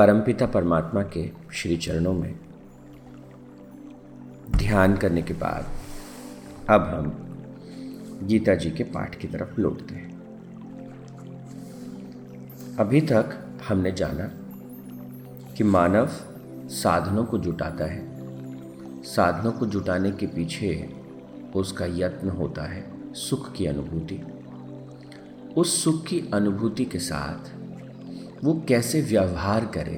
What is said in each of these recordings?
परमपिता परमात्मा के श्री चरणों में ध्यान करने के बाद अब हम गीता जी के पाठ की तरफ लौटते हैं। अभी तक हमने जाना कि मानव साधनों को जुटाता है, साधनों को जुटाने के पीछे उसका यत्न होता है सुख की अनुभूति। उस सुख की अनुभूति के साथ वो कैसे व्यवहार करे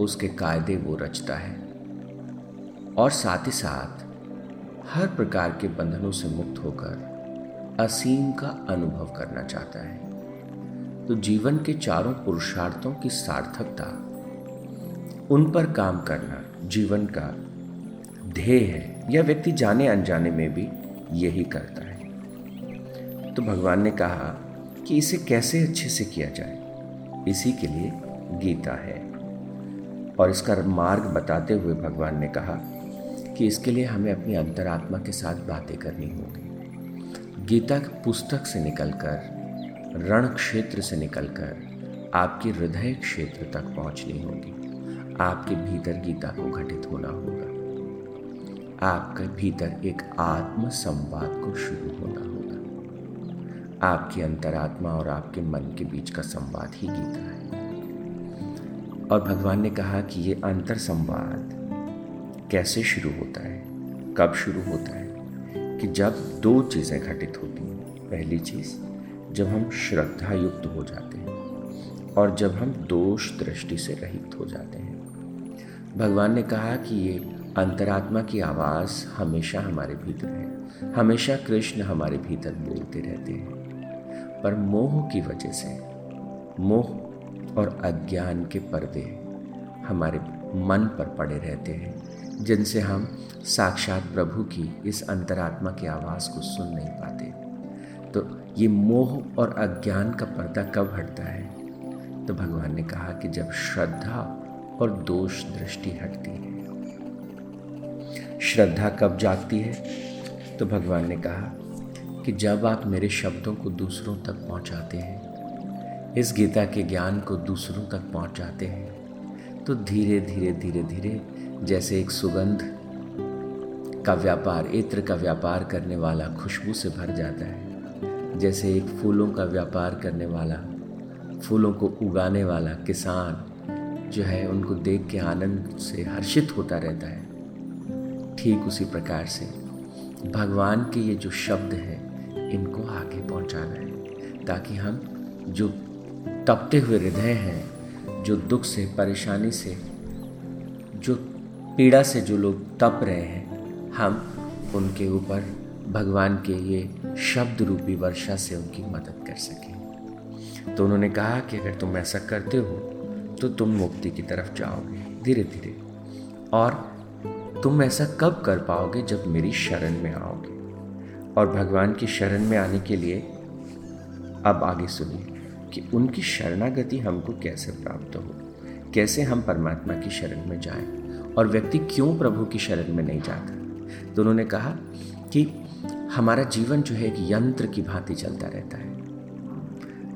उसके कायदे वो रचता है, और साथ ही साथ हर प्रकार के बंधनों से मुक्त होकर असीम का अनुभव करना चाहता है। तो जीवन के चारों पुरुषार्थों की सार्थकता, उन पर काम करना जीवन का ध्येय है। यह व्यक्ति जाने अनजाने में भी यही करता है। तो भगवान ने कहा कि इसे कैसे अच्छे से किया जाए, इसी के लिए गीता है। और इसका मार्ग बताते हुए भगवान ने कहा कि इसके लिए हमें अपनी अंतरात्मा के साथ बातें करनी होगी। गीता की पुस्तक से निकलकर, रण क्षेत्र से निकलकर आपके हृदय क्षेत्र तक पहुंचनी होगी। आपके भीतर गीता को घटित होना होगा। आपके भीतर एक आत्म संवाद को शुरू होना होगा। आपकी अंतरात्मा और आपके मन के बीच का संवाद ही गीता है। और भगवान ने कहा कि ये अंतर संवाद कैसे शुरू होता है, कब शुरू होता है, कि जब दो चीज़ें घटित होती हैं। पहली चीज़, जब हम श्रद्धा युक्त हो जाते हैं और जब हम दोष दृष्टि से रहित हो जाते हैं। भगवान ने कहा कि ये अंतरात्मा की आवाज़ हमेशा हमारे भीतर है, हमेशा कृष्ण हमारे भीतर बोलते रहते हैं। पर मोह की वजह से, मोह और अज्ञान के पर्दे हमारे मन पर पड़े रहते हैं, जिनसे हम साक्षात प्रभु की इस अंतरात्मा की आवाज़ को सुन नहीं पाते। तो ये मोह और अज्ञान का पर्दा कब हटता है? तो भगवान ने कहा कि जब श्रद्धा और दोष दृष्टि हटती है। श्रद्धा कब जागती है? तो भगवान ने कहा कि जब आप मेरे शब्दों को दूसरों तक पहुंचाते हैं, इस गीता के ज्ञान को दूसरों तक पहुंचाते हैं, तो धीरे धीरे धीरे धीरे, जैसे एक सुगंध का व्यापार, इत्र का व्यापार करने वाला खुशबू से भर जाता है, जैसे एक फूलों का व्यापार करने वाला, फूलों को उगाने वाला किसान जो है उनको देख के आनंद से हर्षित होता रहता है, ठीक उसी प्रकार से भगवान के ये जो शब्द हैं इनको आगे पहुंचाना है, ताकि हम जो तपते हुए हृदय हैं, जो दुख से, परेशानी से, जो पीड़ा से जो लोग तप रहे हैं, हम उनके ऊपर भगवान के ये शब्द रूपी वर्षा से उनकी मदद कर सकें। तो उन्होंने कहा कि अगर तुम ऐसा करते हो तो तुम मुक्ति की तरफ जाओगे धीरे धीरे, और तुम ऐसा कब कर पाओगे? जब मेरी शरण में आओगे। और भगवान की शरण में आने के लिए अब आगे सुनिए कि उनकी शरणागति हमको कैसे प्राप्त हो, कैसे हम परमात्मा की शरण में जाएं, और व्यक्ति क्यों प्रभु की शरण में नहीं जाता। तो उन्होंने कहा कि हमारा जीवन जो है एक यंत्र की भांति चलता रहता है।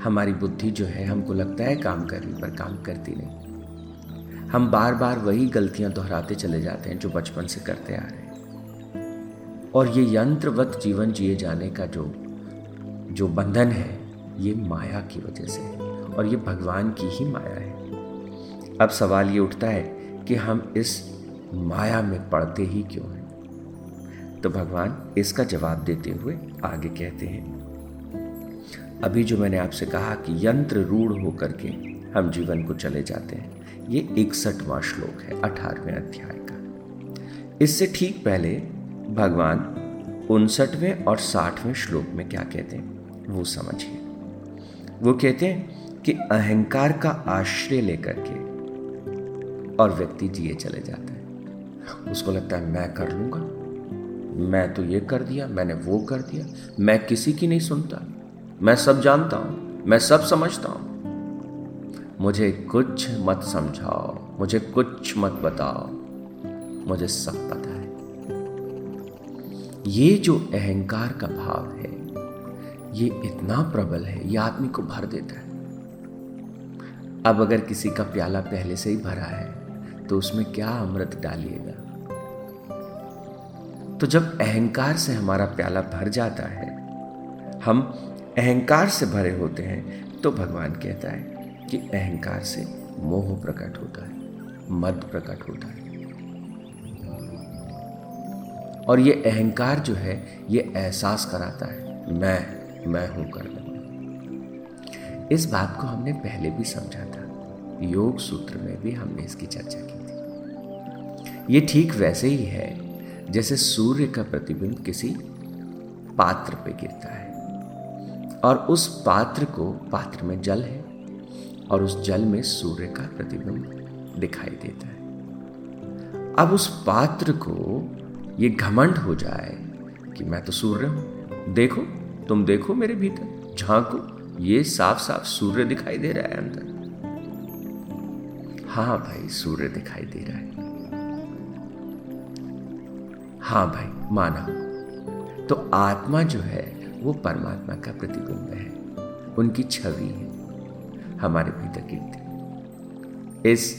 हमारी बुद्धि जो है, हमको लगता है काम कर रही, पर काम करती नहीं। हम बार बार वही गलतियां दोहराते चले जाते हैं जो बचपन से करते आ रहे हैं। और ये यंत्रवत जीवन जिए जाने का जो बंधन है, ये माया की वजह से है, और ये भगवान की ही माया है। अब सवाल ये उठता है कि हम इस माया में पड़ते ही क्यों हैं? तो भगवान इसका जवाब देते हुए आगे कहते हैं, अभी जो मैंने आपसे कहा कि यंत्र रूढ़ होकर के हम जीवन को चले जाते हैं, ये 61वां श्लोक है 18वें अध्याय का। इससे ठीक पहले भगवान 59वें और 60वें श्लोक में क्या कहते हैं वो समझिए। वो कहते हैं कि अहंकार का आश्रय लेकर के और व्यक्ति जिए चले जाता है। उसको लगता है मैं कर लूँगा, मैं तो ये कर दिया, मैंने वो कर दिया, मैं किसी की नहीं सुनता, मैं सब जानता हूँ, मैं सब समझता हूँ, मुझे कुछ मत समझाओ, मुझे कुछ मत बताओ, मुझे सब पता है। ये जो अहंकार का भाव है, ये इतना प्रबल है, ये आदमी को भर देता है। अब अगर किसी का प्याला पहले से ही भरा है तो उसमें क्या अमृत डालिएगा। तो जब अहंकार से हमारा प्याला भर जाता है, हम अहंकार से भरे होते हैं, तो भगवान कहता है कि अहंकार से मोह प्रकट होता है, मद प्रकट होता है। और ये अहंकार जो है ये एहसास कराता है मैं हूं करना। इस बात को हमने पहले भी समझा था, योग सूत्र में भी हमने इसकी चर्चा की थी। ये ठीक वैसे ही है जैसे सूर्य का प्रतिबिंब किसी पात्र पे गिरता है और उस पात्र को, पात्र में जल है और उस जल में सूर्य का प्रतिबिंब दिखाई देता है। अब उस पात्र को ये घमंड हो जाए कि मैं तो सूर्य हूं, देखो तुम, देखो मेरे भीतर झांको, ये साफ साफ सूर्य दिखाई दे रहा है अंदर। हाँ भाई, सूर्य दिखाई दे रहा है, हाँ भाई माना। तो आत्मा जो है वो परमात्मा का प्रतिबिंब है, उनकी छवि है हमारे भीतर की। इस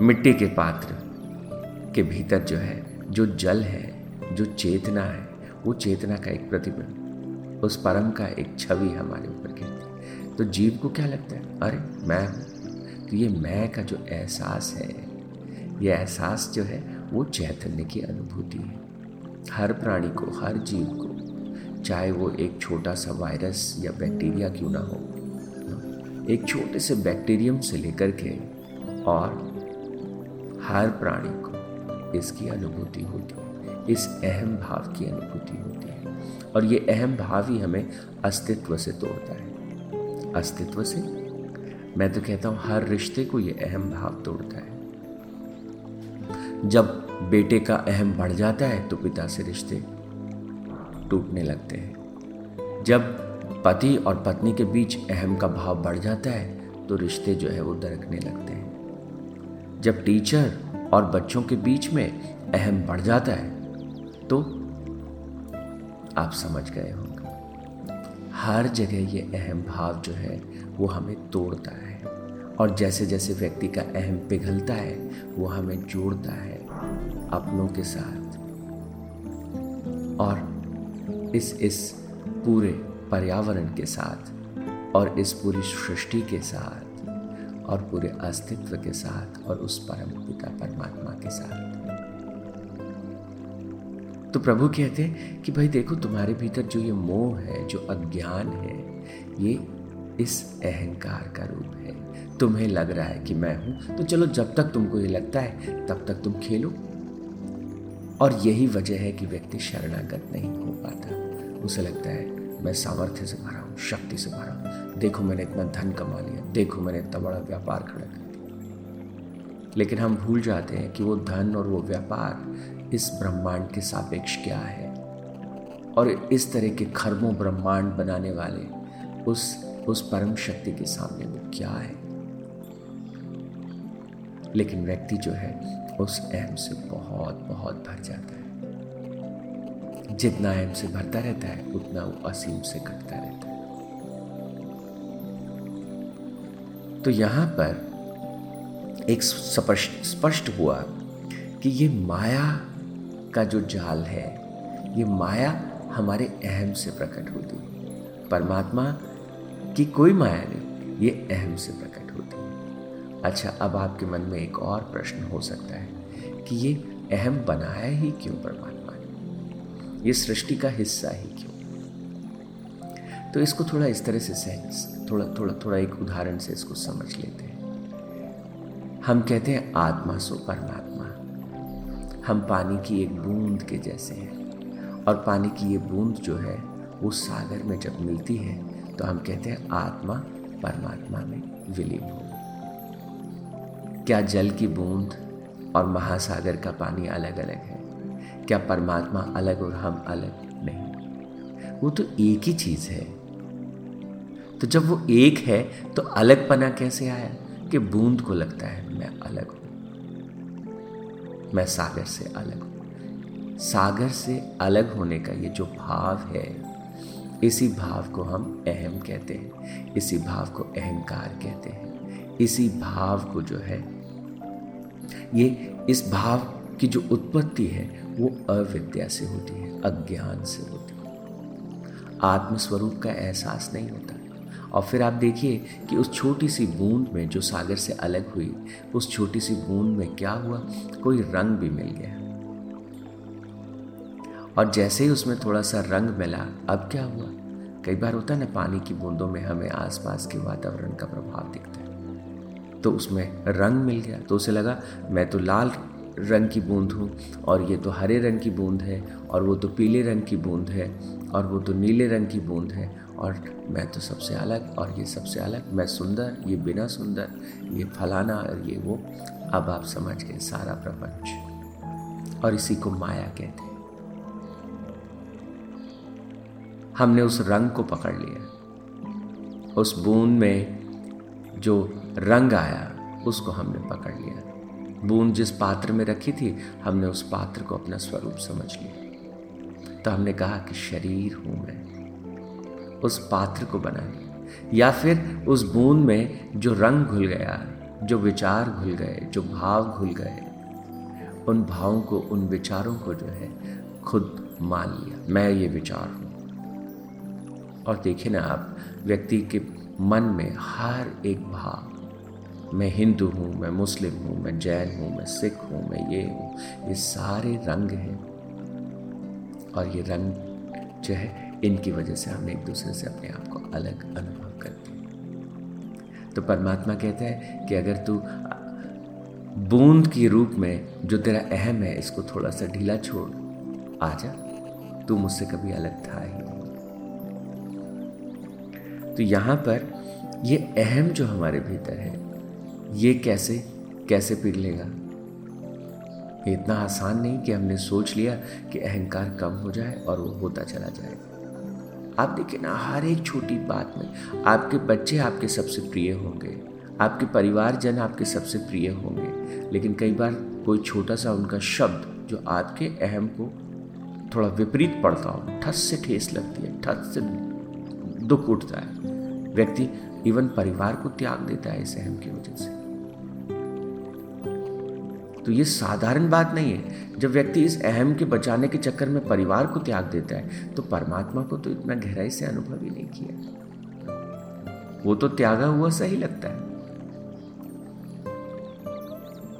मिट्टी के पात्र के भीतर जो है, जो जल है, जो चेतना है, वो चेतना का एक प्रतिबिंब, उस परम का एक छवि हमारे ऊपर गिरती है। तो जीव को क्या लगता है, अरे मैं हूँ। तो ये मैं का जो एहसास है, ये एहसास जो है वो चैतन्य की अनुभूति है। हर प्राणी को, हर जीव को, चाहे वो एक छोटा सा वायरस या बैक्टीरिया क्यों ना हो, एक छोटे से बैक्टीरियम से लेकर के और हर प्राणी को इसकी अनुभूति होती है, इस अहम भाव की अनुभूति होती है। और ये अहम भाव ही हमें अस्तित्व से तोड़ता है, अस्तित्व से। मैं तो कहता हूँ हर रिश्ते को ये अहम भाव तोड़ता है। जब बेटे का अहम बढ़ जाता है तो पिता से रिश्ते टूटने लगते हैं। जब पति और पत्नी के बीच अहम का भाव बढ़ जाता है तो रिश्ते जो है वो दरकने लगते हैं। जब टीचर और बच्चों के बीच में अहम बढ़ जाता है तो आप समझ गए होंगे। हर जगह ये अहम भाव जो है वो हमें तोड़ता है, और जैसे जैसे व्यक्ति का अहम पिघलता है वो हमें जोड़ता है अपनों के साथ। और इस पूरे पर्यावरण के साथ और इस पूरी सृष्टि के साथ और पूरे अस्तित्व के साथ और उस परम पिता परमात्मा के साथ। तो प्रभु कहते हैं कि भाई देखो, तुम्हारे भीतर जो ये मोह है, जो अज्ञान है, ये इस अहंकार का रूप है। तुम्हें लग रहा है कि मैं हूं, तो चलो जब तक तुमको ये लगता है तब तक तुम खेलो। और यही वजह है कि व्यक्ति शरणागत नहीं हो पाता। उसे लगता है मैं सामर्थ्य से भरा हूँ, शक्ति से भरा हूँ, देखो मैंने इतना धन कमा लिया, देखो मैंने इतना बड़ा व्यापार खड़ा कर दिया। लेकिन हम भूल जाते हैं कि वो धन और वो व्यापार इस ब्रह्मांड के सापेक्ष क्या है। और इस तरह के खरबों ब्रह्मांड बनाने वाले उस परम शक्ति के सामने वो क्या है। लेकिन व्यक्ति जो है उस अहम से बहुत बहुत भर जाता है। जितना अहम से भरता रहता है उतना वो असीम से घटता रहता है। तो यहां पर एक स्पष्ट हुआ कि ये माया का जो जाल है, ये माया हमारे अहम से प्रकट होती है। परमात्मा की कोई माया नहीं, ये अहम से प्रकट होती है। अच्छा, अब आपके मन में एक और प्रश्न हो सकता है कि ये अहम बनाया ही क्यों परमात्मा, ये सृष्टि का हिस्सा ही क्यों। तो इसको थोड़ा इस तरह से थोड़ा एक उदाहरण से इसको समझ लेते हैं। हम कहते हैं आत्मा सो परमात्मा। हम पानी की एक बूंद के जैसे हैं, और पानी की ये बूंद जो है वो सागर में जब मिलती है तो हम कहते हैं आत्मा परमात्मा में विलीन हो। क्या जल की बूंद और महासागर का पानी अलग अलग है? क्या परमात्मा अलग और हम अलग? नहीं, वो तो एक ही चीज है। तो जब वो एक है तो अलगपना कैसे आया कि बूंद को लगता है मैं अलग हूं, मैं सागर से अलग हूं। सागर से अलग होने का ये जो भाव है, इसी भाव को हम अहम कहते हैं, इसी भाव को अहंकार कहते हैं, इसी भाव को जो है, ये इस भाव की जो उत्पत्ति है वो अविद्या से होती है, अज्ञान से होती है, आत्मस्वरूप का एहसास नहीं होता। और फिर आप देखिए कि उस छोटी सी बूंद में जो सागर से अलग हुई, उस छोटी सी बूंद में क्या हुआ, कोई रंग भी मिल गया। और जैसे ही उसमें थोड़ा सा रंग मिला, अब क्या हुआ, कई बार होता है ना पानी की बूंदों में हमें आसपास के वातावरण का प्रभाव दिखता है, तो उसमें रंग मिल गया, तो उसे लगा मैं तो लाल रंग की बूंद हूँ और ये तो हरे रंग की बूंद है और वो तो पीले रंग की बूंद है और वो तो नीले रंग की बूंद है और मैं तो सबसे अलग और ये सबसे अलग, मैं सुंदर, ये बिना सुंदर, ये फलाना और ये वो। अब आप समझ गए सारा प्रपंच, और इसी को माया कहते हैं। हमने उस रंग को पकड़ लिया, उस बूंद में जो रंग आया उसको हमने पकड़ लिया। बूंद जिस पात्र में रखी थी, हमने उस पात्र को अपना स्वरूप समझ लिया। तो हमने कहा कि शरीर हूं मैं, उस पात्र को बना लिया। या फिर उस बूंद में जो रंग घुल गया, जो विचार घुल गए, जो भाव घुल गए, उन भावों को, उन विचारों को जो है खुद मान लिया, मैं ये विचार हूं। और देखिए ना आप, व्यक्ति के मन में हर एक भाव, मैं हिंदू हूँ, मैं मुस्लिम हूँ, मैं जैन हूँ, मैं सिख हूँ, मैं ये हूँ, ये सारे रंग हैं। और ये रंग जो है, इनकी वजह से हम एक दूसरे से अपने आप को अलग अनुभव करते हैं। तो परमात्मा कहता है कि अगर तू बूंद के रूप में जो तेरा अहम है, इसको थोड़ा सा ढीला छोड़, आजा, तू मुझसे कभी अलग था ही नहीं। तो यहाँ पर ये अहम जो हमारे भीतर है, ये कैसे कैसे पिघलेगा? इतना आसान नहीं कि हमने सोच लिया कि अहंकार कम हो जाए और वो होता चला जाए। आप देखिए ना, हर एक छोटी बात में आपके बच्चे आपके सबसे प्रिय होंगे, आपके परिवारजन आपके सबसे प्रिय होंगे, लेकिन कई बार कोई छोटा सा उनका शब्द जो आपके अहम को थोड़ा विपरीत पड़ता हो, ठस से ठेस लगती है, ठस से दुख उठता है। व्यक्ति इवन परिवार को त्याग देता है इस अहम की वजह से। तो ये साधारण बात नहीं है। जब व्यक्ति इस अहम के बचाने के चक्कर में परिवार को त्याग देता है, तो परमात्मा को तो इतना गहराई से अनुभव ही नहीं किया, वो तो त्यागा हुआ सही लगता है।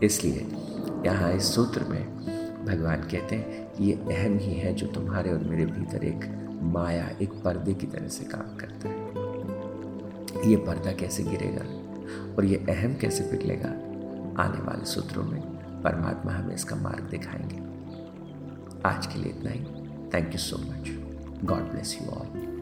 इसलिए यहाँ इस सूत्र में भगवान कहते हैं कि ये अहम ही है जो तुम्हारे और मेरे भीतर एक माया, एक पर्दे की तरह से काम करता है। ये पर्दा कैसे गिरेगा और ये अहम कैसे पिघलेगा, आने वाले सूत्रों में परमात्मा हमें इसका मार्ग दिखाएंगे। आज के लिए इतना ही। Thank you so much. God bless you all.